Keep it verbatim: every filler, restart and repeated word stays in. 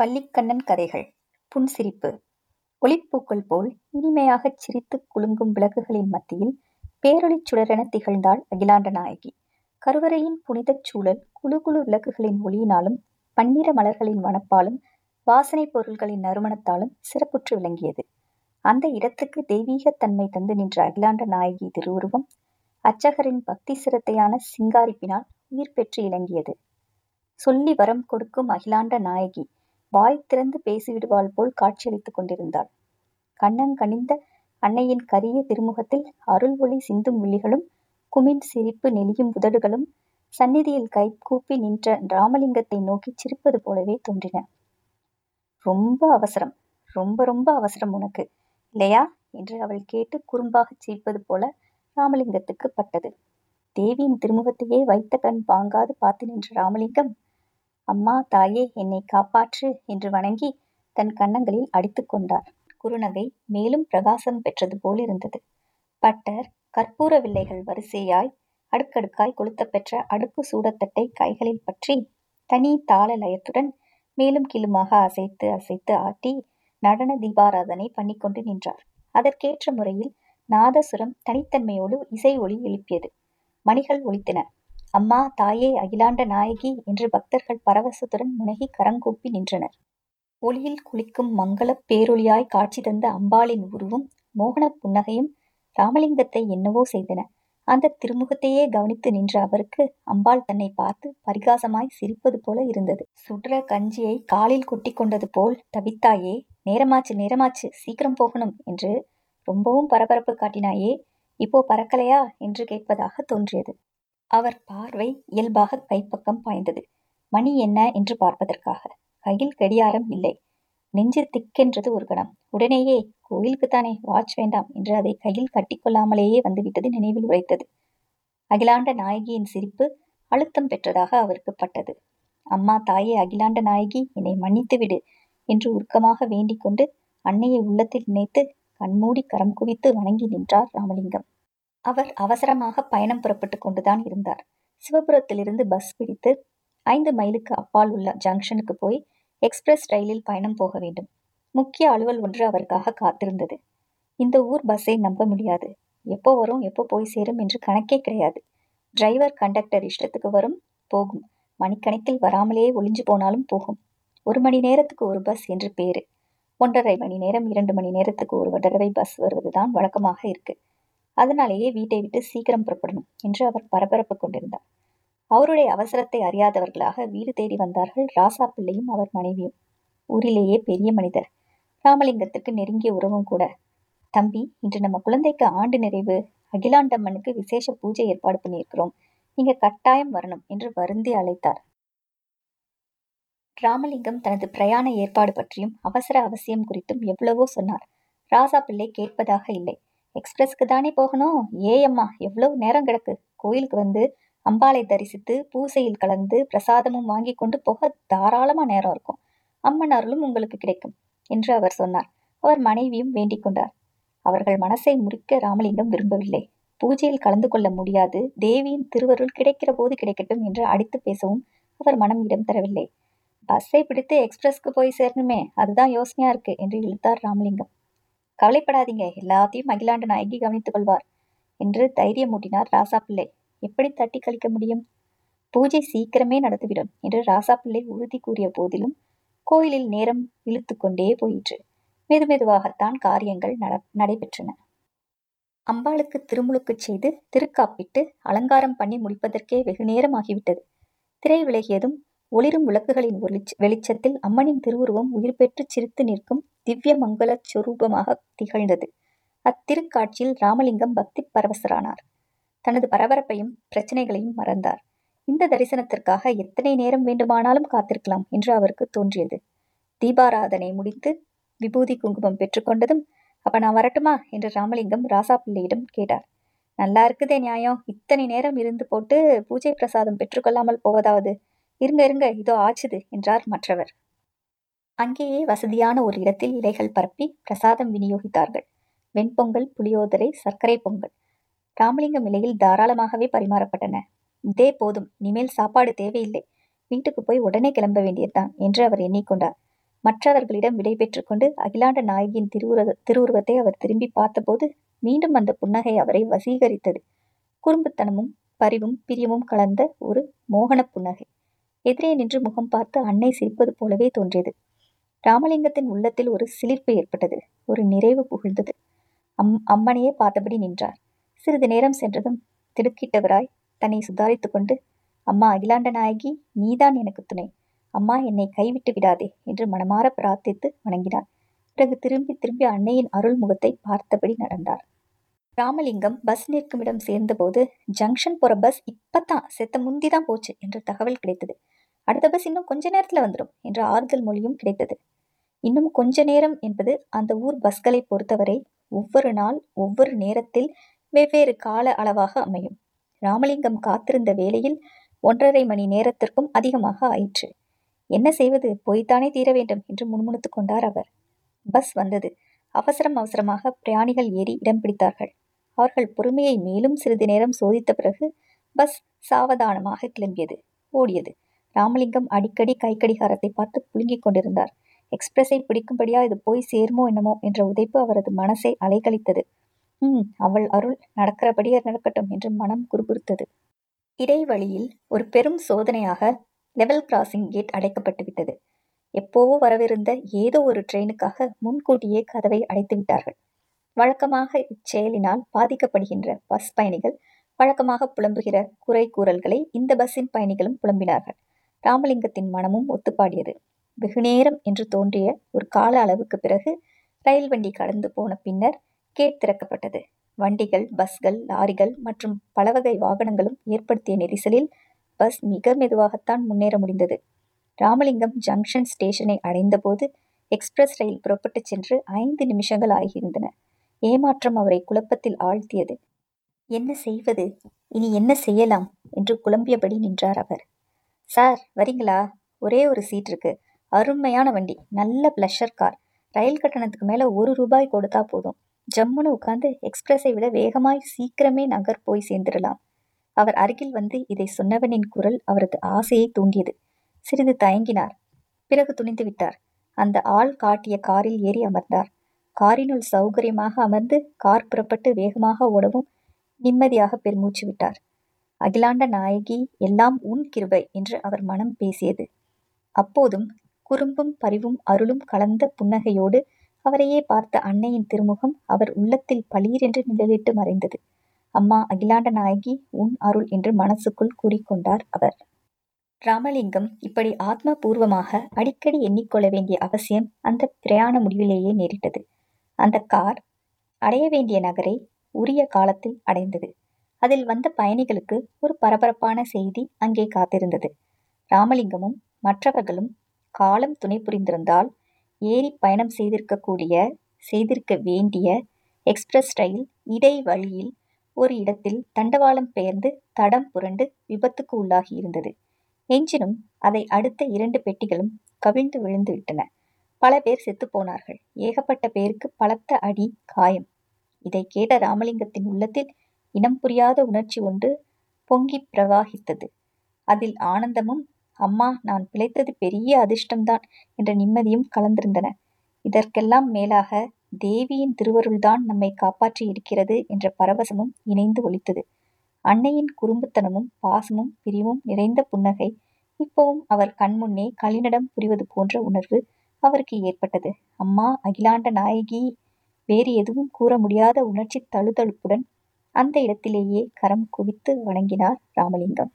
பள்ளிக்கண்ணன் கதைகள். புன்சிரிப்பு ஒளிப்பூக்கள் போல் இனிமையாகச் சிரித்து குலுங்கும் விளக்குகளின் மத்தியில் பேரொளிச் சுடரென திகழ்ந்தாள் அகிலாண்ட நாயகி. கருவறையின் புனிதச் சூழல் குழு குழு விளக்குகளின் ஒளியினாலும் பன்னிற மலர்களின் வனப்பாலும் வாசனை பொருள்களின் நறுமணத்தாலும் சிறப்புற்று விளங்கியது. அந்த இடத்துக்கு தெய்வீகத்தன்மை தந்து நின்ற அகிலாண்ட நாயகி திருவுருவம் அர்ச்சகரின் பக்தி சிரத்தையான சிங்காரிப்பினால் உயிர் பெற்று இலங்கியது. சொல்லி வரம் கொடுக்கும் அகிலாண்ட நாயகி வாய் திறந்து பேசிவிடுவாள் போல் காட்சியளித்துக் கொண்டிருந்தாள். கண்ணங்கணிந்த அன்னையின் கரிய திருமுகத்தில் அருள் ஒளி சிந்தும் விழிகளும் குமின் சிரிப்பு நெளியும் உதடுகளும் சந்நிதியில் கை கூப்பி நின்ற ராமலிங்கத்தை நோக்கி சிரிப்பது போலவே தோன்றின. ரொம்ப அவசரம், ரொம்ப ரொம்ப அவசரம் உனக்கு இல்லையா என்று அவள் கேட்டு குறும்பாகச் சிரிப்பது போல ராமலிங்கத்துக்கு பட்டது. தேவியின் திருமுகத்தையே வைத்த கண் வாங்காது பார்த்து நின்ற ராமலிங்கம், அம்மா தாயே என்னை காப்பாற்று என்று வணங்கி தன் கன்னங்களில் அடித்து கொண்டார். குறுநகை மேலும் பிரகாசம் பெற்றது போல் இருந்தது. பட்டர் கற்பூர வில்லைகள் வரிசையாய் அடுக்கடுக்காய் கொளுத்த பெற்ற அடுக்கு சூடத்தட்டை கைகளில் பற்றி தனி தாள லயத்துடன் மேலும் கீழுமாக அசைத்து அசைத்து ஆட்டி நடன தீபாராதனை பண்ணி கொண்டு நின்றார். அதற்கேற்ற முறையில் நாதசுரம் தனித்தன்மையோடு இசை ஒளி எழுப்பியது. மணிகள் ஒலித்தன. அம்மா தாயே அகிலாண்ட நாயகி என்று பக்தர்கள் பரவசத்துடன் முனகி கரங்கூப்பி நின்றனர். ஒளியில் குளிக்கும் மங்கள பேரொளியாய் காட்சி தந்த அம்பாளின் உருவும் மோகன புன்னகையும் ராமலிங்கத்தை என்னவோ செய்தன. அந்த திருமுகத்தையே கவனித்து நின்ற அவருக்கு அம்பாள் தன்னை பார்த்து பரிகாசமாய் சிரிப்பது போல இருந்தது. சுடர கஞ்சியை காலில் கொட்டி கொண்டது போல் தவித்தாயே, நேரமாச்சு நேரமாச்சு சீக்கிரம் போகணும் என்று ரொம்பவும் பரபரப்பு காட்டினாயே, இப்போ பறக்கலையா என்று கேட்பதாக தோன்றியது. அவர் பார்வை இயல்பாக கைப்பக்கம் பாய்ந்தது. மணி என்ன என்று பார்ப்பதற்காக. கையில் கடியாரம் இல்லை. நெஞ்சு திக்கென்றது ஒரு கணம். உடனேயே கோயிலுக்குத்தானே, வாட்ச் வேண்டாம் என்று அதை கையில் கட்டிக்கொள்ளாமலேயே வந்துவிட்டது நினைவில் உரைத்தது. அகிலாண்ட நாயகியின் சிரிப்பு அழுத்தம் பெற்றதாக அவருக்கு பட்டது. அம்மா தாயே அகிலாண்ட நாயகி என்னை மன்னித்து விடு என்று உருக்கமாக வேண்டிக் கொண்டு அன்னையை உள்ளத்தில் நினைத்து கண்மூடி கரம் குவித்து வணங்கி நின்றார் ராமலிங்கம். அவர் அவசரமாக பயணம் புறப்பட்டு கொண்டுதான் இருந்தார். சிவபுரத்திலிருந்து பஸ் பிடித்து ஐந்து மைலுக்கு அப்பால் உள்ள ஜங்ஷனுக்கு போய் எக்ஸ்பிரஸ் ரயிலில் பயணம் போக வேண்டும். முக்கிய அலுவல் ஒன்று அவருக்காக காத்திருந்தது. இந்த ஊர் பஸ்ஸை நம்ப முடியாது. எப்போ வரும் எப்போ போய் சேரும் என்று கணக்கே கிடையாது. டிரைவர் கண்டக்டர் இஷ்டத்துக்கு வரும் போகும். மணிக்கணக்கில் வராமலே ஒளிஞ்சு போனாலும் போகும். ஒரு மணி நேரத்துக்கு ஒரு பஸ் என்று பேரு. ஒன்றரை மணி நேரம் இரண்டு மணி நேரத்துக்கு ஒரு தடவை பஸ் வருவதுதான் வழக்கமாக இருக்கு. அதனாலேயே வீட்டை விட்டு சீக்கிரம் புறப்படணும் என்று அவர் பரபரப்பு கொண்டிருந்தார். அவருடைய அவசரத்தை அறியாதவர்களாக வீடு தேடி வந்தார்கள் ராசா பிள்ளையும் அவர் மனைவியும். ஊரிலேயே பெரிய மனிதர், ராமலிங்கத்துக்கு நெருங்கிய உறவும் கூட. தம்பி, இன்று நம்ம குழந்தைக்கு ஆண்டு நிறைவு, அகிலாண்டம்மனுக்கு விசேஷ பூஜை ஏற்பாடு பண்ணியிருக்கிறோம், நீங்க கட்டாயம் வரணும் என்று வருந்தி அழைத்தார். ராமலிங்கம் தனது பிரயாண ஏற்பாடு பற்றியும் அவசர அவசியம் குறித்தும் எவ்வளவோ சொன்னார். ராசா பிள்ளை கேட்பதாக இல்லை. எக்ஸ்பிரஸ்க்கு தானே போகணும், ஏயம்மா எவ்வளவு நேரம் கிடக்கு, கோயிலுக்கு வந்து அம்பாளை தரிசித்து பூசையில் கலந்து பிரசாதமும் வாங்கி கொண்டு போக தாராளமா நேரம் இருக்கும், அம்மன் அருளும் உங்களுக்கு கிடைக்கும் என்று அவர் சொன்னார். அவர் மனைவியும் வேண்டிக் கொண்டார். அவர்கள் மனசை முறிக்க ராமலிங்கம் விரும்பவில்லை. பூஜையில் கலந்து கொள்ள முடியாது, தேவியின் திருவருள் கிடைக்கிற போது கிடைக்கட்டும் என்று அடித்து பேசவும் அவர் மனம் இடம் தரவில்லை. பஸ்ஸை பிடித்து எக்ஸ்பிரஸ்க்கு போய் சேரணுமே, அதுதான் யோசனையா இருக்கு என்று இழுத்தார் ராமலிங்கம். கவலைப்படாதீங்க, எல்லாத்தையும் அகிலாண்ட நாயகி கவனித்துக் கொள்வார் என்று தைரியம் மூட்டினார் ராசா பிள்ளை. எப்படி தட்டி கழிக்க முடியும், பூஜை சீக்கிரமே நடந்துவிடும் என்று ராசா பிள்ளை உறுதி கூறிய போதிலும் கோயிலில் நேரம் இழுத்து கொண்டே போயிற்று. மெது மெதுவாகத்தான் காரியங்கள் நட நடைபெற்றன. அம்பாளுக்கு திருமுழுக்கு செய்து திருக்காப்பிட்டு அலங்காரம் பண்ணி முடிப்பதற்கே வெகு நேரம் ஆகிவிட்டது. திரை விலகியதும் ஒளிரும் விளக்குகளின் ஒளிச் வெளிச்சத்தில் அம்மனின் திருவுருவம் உயிர் பெற்று சிரித்து நிற்கும் திவ்ய மங்கள சொரூபமாக திகழ்ந்தது. அத்திருக்காட்சியில் ராமலிங்கம் பக்தி பரவசரானார். தனது பரபரப்பையும் பிரச்சனைகளையும் மறந்தார். இந்த தரிசனத்திற்காக எத்தனை நேரம் வேண்டுமானாலும் காத்திருக்கலாம் என்று அவருக்கு தோன்றியது. தீபாராதனை முடித்து விபூதி குங்குமம் பெற்றுக்கொண்டதும், அப்ப நான் வரட்டுமா என்று ராமலிங்கம் ராசா பிள்ளையிடம் கேட்டார். நல்லா இருக்குதே நியாயம், இத்தனை நேரம் இருந்து போட்டு பூஜை பிரசாதம் பெற்றுக்கொள்ளாமல் போவதாவது. இருங்க இருங்க, இதோ ஆச்சுது என்றார் மற்றவர். அங்கேயே வசதியான ஒரு இடத்தில் இலைகள் பரப்பி பிரசாதம் விநியோகித்தார்கள். வெண்பொங்கல், புளியோதரை, சர்க்கரை பொங்கல் ராமலிங்கம் இலையில் தாராளமாகவே பரிமாறப்பட்டன. இதே போதும், இனிமேல் சாப்பாடு தேவையில்லை, வீட்டுக்கு போய் உடனே கிளம்ப வேண்டியதுதான் என்று அவர் எண்ணிக்கொண்டார். மற்றவர்களிடம் விடை பெற்று கொண்டு அகிலாண்ட நாயகியின் திருவுருவ திருவுருவத்தை அவர் திரும்பி பார்த்தபோது மீண்டும் அந்த புன்னகை அவரை வசீகரித்தது. குறும்புத்தனமும் பரிவும் பிரியமும் கலந்த ஒரு மோகன புன்னகை. எதிரே நின்று முகம் பார்த்து அன்னை சிரிப்பது போலவே தோன்றியது. ராமலிங்கத்தின் உள்ளத்தில் ஒரு சிலிர்ப்பு ஏற்பட்டது. ஒரு நிறைவு புகழ்ந்தது. அம் அம்மனையே பார்த்தபடி நின்றார். சிறிது நேரம் சென்றதும் திடுக்கிட்டவராய் தன்னை சுதாரித்து கொண்டு, அம்மா அகிலாண்ட நாயகி, நீதான் எனக்கு துணை, அம்மா என்னை கைவிட்டு விடாதே என்று மனமாற பிரார்த்தித்து வணங்கினார். பிறகு திரும்பி திரும்பி அன்னையின் அருள் முகத்தை பார்த்தபடி நடந்தார். ராமலிங்கம் பஸ் நிற்குமிடம் சேர்ந்தபோது, ஜங்ஷன் போற பஸ் இப்பத்தான் செத்த முந்திதான் போச்சு என்று தகவல் கிடைத்தது. அடுத்த பஸ் இன்னும் கொஞ்ச நேரத்துல வந்துடும் என்ற ஆறுதல் மொழியும் கிடைத்தது. இன்னும் கொஞ்ச நேரம் என்பது அந்த ஊர் பஸ்களை பொறுத்தவரை ஒவ்வொரு நாள் ஒவ்வொரு நேரத்தில் வெவ்வேறு கால அளவாக அமையும். ராமலிங்கம் காத்திருந்த வேளையில் ஒன்றரை மணி நேரத்திற்கும் அதிகமாக ஆயிற்று. என்ன செய்வது, போய்த்தானே தீர வேண்டும் என்று முணுமுணுத்து கொண்டார் அவர். பஸ் வந்தது. அவசரம் அவசரமாக பிரயாணிகள் ஏறி இடம் பிடித்தார்கள். அவர்கள் பொறுமையை மேலும் சிறிது நேரம் சோதித்த பிறகு பஸ் சாவதானமாக கிளம்பியது, ஓடியது. ராமலிங்கம் அடிக்கடி கை கடிகாரத்தை பார்த்து புழுங்கிக் கொண்டிருந்தார். எக்ஸ்பிரஸை பிடிக்கும்படியா இது போய் சேர்மோ என்னமோ என்ற உதைப்பு அவரது மனசை அலைகழித்தது. ம் அவள் அருள் நடக்கிறபடியே நடக்கட்டும் என்று மனம் குறுகுறுத்தது. இடைவழியில் ஒரு பெரும் சோதனையாக லெவல் கிராசிங் கேட் அடைக்கப்பட்டு விட்டது. எப்போவோ வரவிருந்த ஏதோ ஒரு ட்ரெயினுக்காக முன்கூட்டியே கதவை அடைத்து விட்டார்கள். வழக்கமாக இச்செயலினால் பாதிக்கப்படுகின்ற பஸ் பயணிகள் வழக்கமாக புலம்புகிற குறை கூறல்களை இந்த பஸ்ஸின் பயணிகளும் புலம்பினார்கள். ராமலிங்கத்தின் மனமும் ஒத்துப்பாடியது. வெகுநேரம் என்று தோன்றிய ஒரு கால அளவுக்கு பிறகு ரயில் வண்டி கடந்து போன பின்னர் கேட் திறக்கப்பட்டது. வண்டிகள், பஸ்கள், லாரிகள் மற்றும் பலவகை வாகனங்களும் ஏற்படுத்திய நெரிசலில் பஸ் மிக மெதுவாகத்தான் முன்னேற முடிந்தது. ராமலிங்கம் ஜங்ஷன் ஸ்டேஷனை அடைந்தபோது எக்ஸ்பிரஸ் ரயில் புறப்பட்டு சென்று ஐந்து நிமிஷங்கள் ஆகியிருந்தன. ஏமாற்றம் அவரை குழப்பத்தில் ஆழ்த்தியது. என்ன செய்வது, இனி என்ன செய்யலாம் என்று குழம்பியபடி நின்றார் அவர். சார் வரீங்களா? ஒரே ஒரு சீட் இருக்கு, அருமையான வண்டி, நல்ல பிளஷர் கார். ரயில் கட்டணத்துக்கு மேலே ஒரு ரூபாய் கொடுத்தா போதும், ஜம்முன்னு உட்கார்ந்து எக்ஸ்பிரஸை விட வேகமாய் சீக்கிரமே நகர் போய் சேர்ந்துடலாம். அவர் அருகில் வந்து இதை சொன்னவனின் குரல் அவரது ஆசையை தூண்டியது. சிறிது தயங்கினார். பிறகு துணிந்து விட்டார். அந்த ஆள் காட்டிய காரில் ஏறி அமர்ந்தார். காரினுள் சௌகரியமாக அமர்ந்து கார் புறப்பட்டு வேகமாக ஓடவும் நிம்மதியாக பெருமூச்சு விட்டார். அகிலாண்ட நாயகி, எல்லாம் உன் கிருபை என்று அவர் மனம் பேசியது. அப்போதும் குறும்பும் பரிவும் அருளும் கலந்த புன்னகையோடு அவரையே பார்த்த அன்னையின் திருமுகம் அவர் உள்ளத்தில் பளீரென்று நிழலிட்டு மறைந்தது. அம்மா அகிலாண்ட நாயகி, உன் அருள் என்று மனசுக்குள் கூறிக்கொண்டார் அவர். ராமலிங்கம் இப்படி ஆத்ம பூர்வமாக அடிக்கடி எண்ணிக்கொள்ள வேண்டிய அவசியம் அந்த பிரயாண முடிவிலேயே நேரிட்டது. அந்த கார் அடைய வேண்டிய நகரை உரிய காலத்தில் அடைந்தது. அதில் வந்த பயணிகளுக்கு ஒரு பரபரப்பான செய்தி அங்கே காத்திருந்தது. ராமலிங்கமும் மற்றவர்களும் காலம் துணை புரிந்திருந்தால் ஏறி பயணம் செய்திருக்கக்கூடிய செய்திருக்க வேண்டிய எக்ஸ்பிரஸ் ரயில் இடைவழியில் ஒரு இடத்தில் தண்டவாளம் பெயர்ந்து தடம் புரண்டு விபத்துக்கு உள்ளாகி இருந்தது. எஞ்சினும் அதை அடுத்த இரண்டு பெட்டிகளும் கவிழ்ந்து விழுந்து விட்டன. பல பேர் செத்து போனார்கள். ஏகப்பட்ட பேருக்கு பலத்த அடி காயம். இதை கேட்ட ராமலிங்கத்தின் உள்ளத்தில் இனம் புரியாத உணர்ச்சி ஒன்று பொங்கி பிரவாகித்தது. அதில் ஆனந்தமும், அம்மா நான் பிழைத்தது பெரிய அதிர்ஷ்டம்தான் என்ற நிம்மதியும் கலந்திருந்தன. இதற்கெல்லாம் மேலாக தேவியின் திருவருள்தான் நம்மை காப்பாற்றி இருக்கிறது என்ற பரவசமும் இணைந்து ஒலித்தது. அன்னையின் குறும்புத்தனமும் பாசமும் பிரிவும் நிறைந்த புன்னகை இப்போவும் அவர் கண்முன்னே களிநடம் புரிவது போன்ற உணர்வு அவருக்கு ஏற்பட்டது. அம்மா அகிலாண்ட நாயகி வேறு எதுவும் கூற முடியாத உணர்ச்சி தழுதழுப்புடன் அந்த இடத்திலேயே கரம் குவித்து வணங்கினார் ராமலிங்கம்.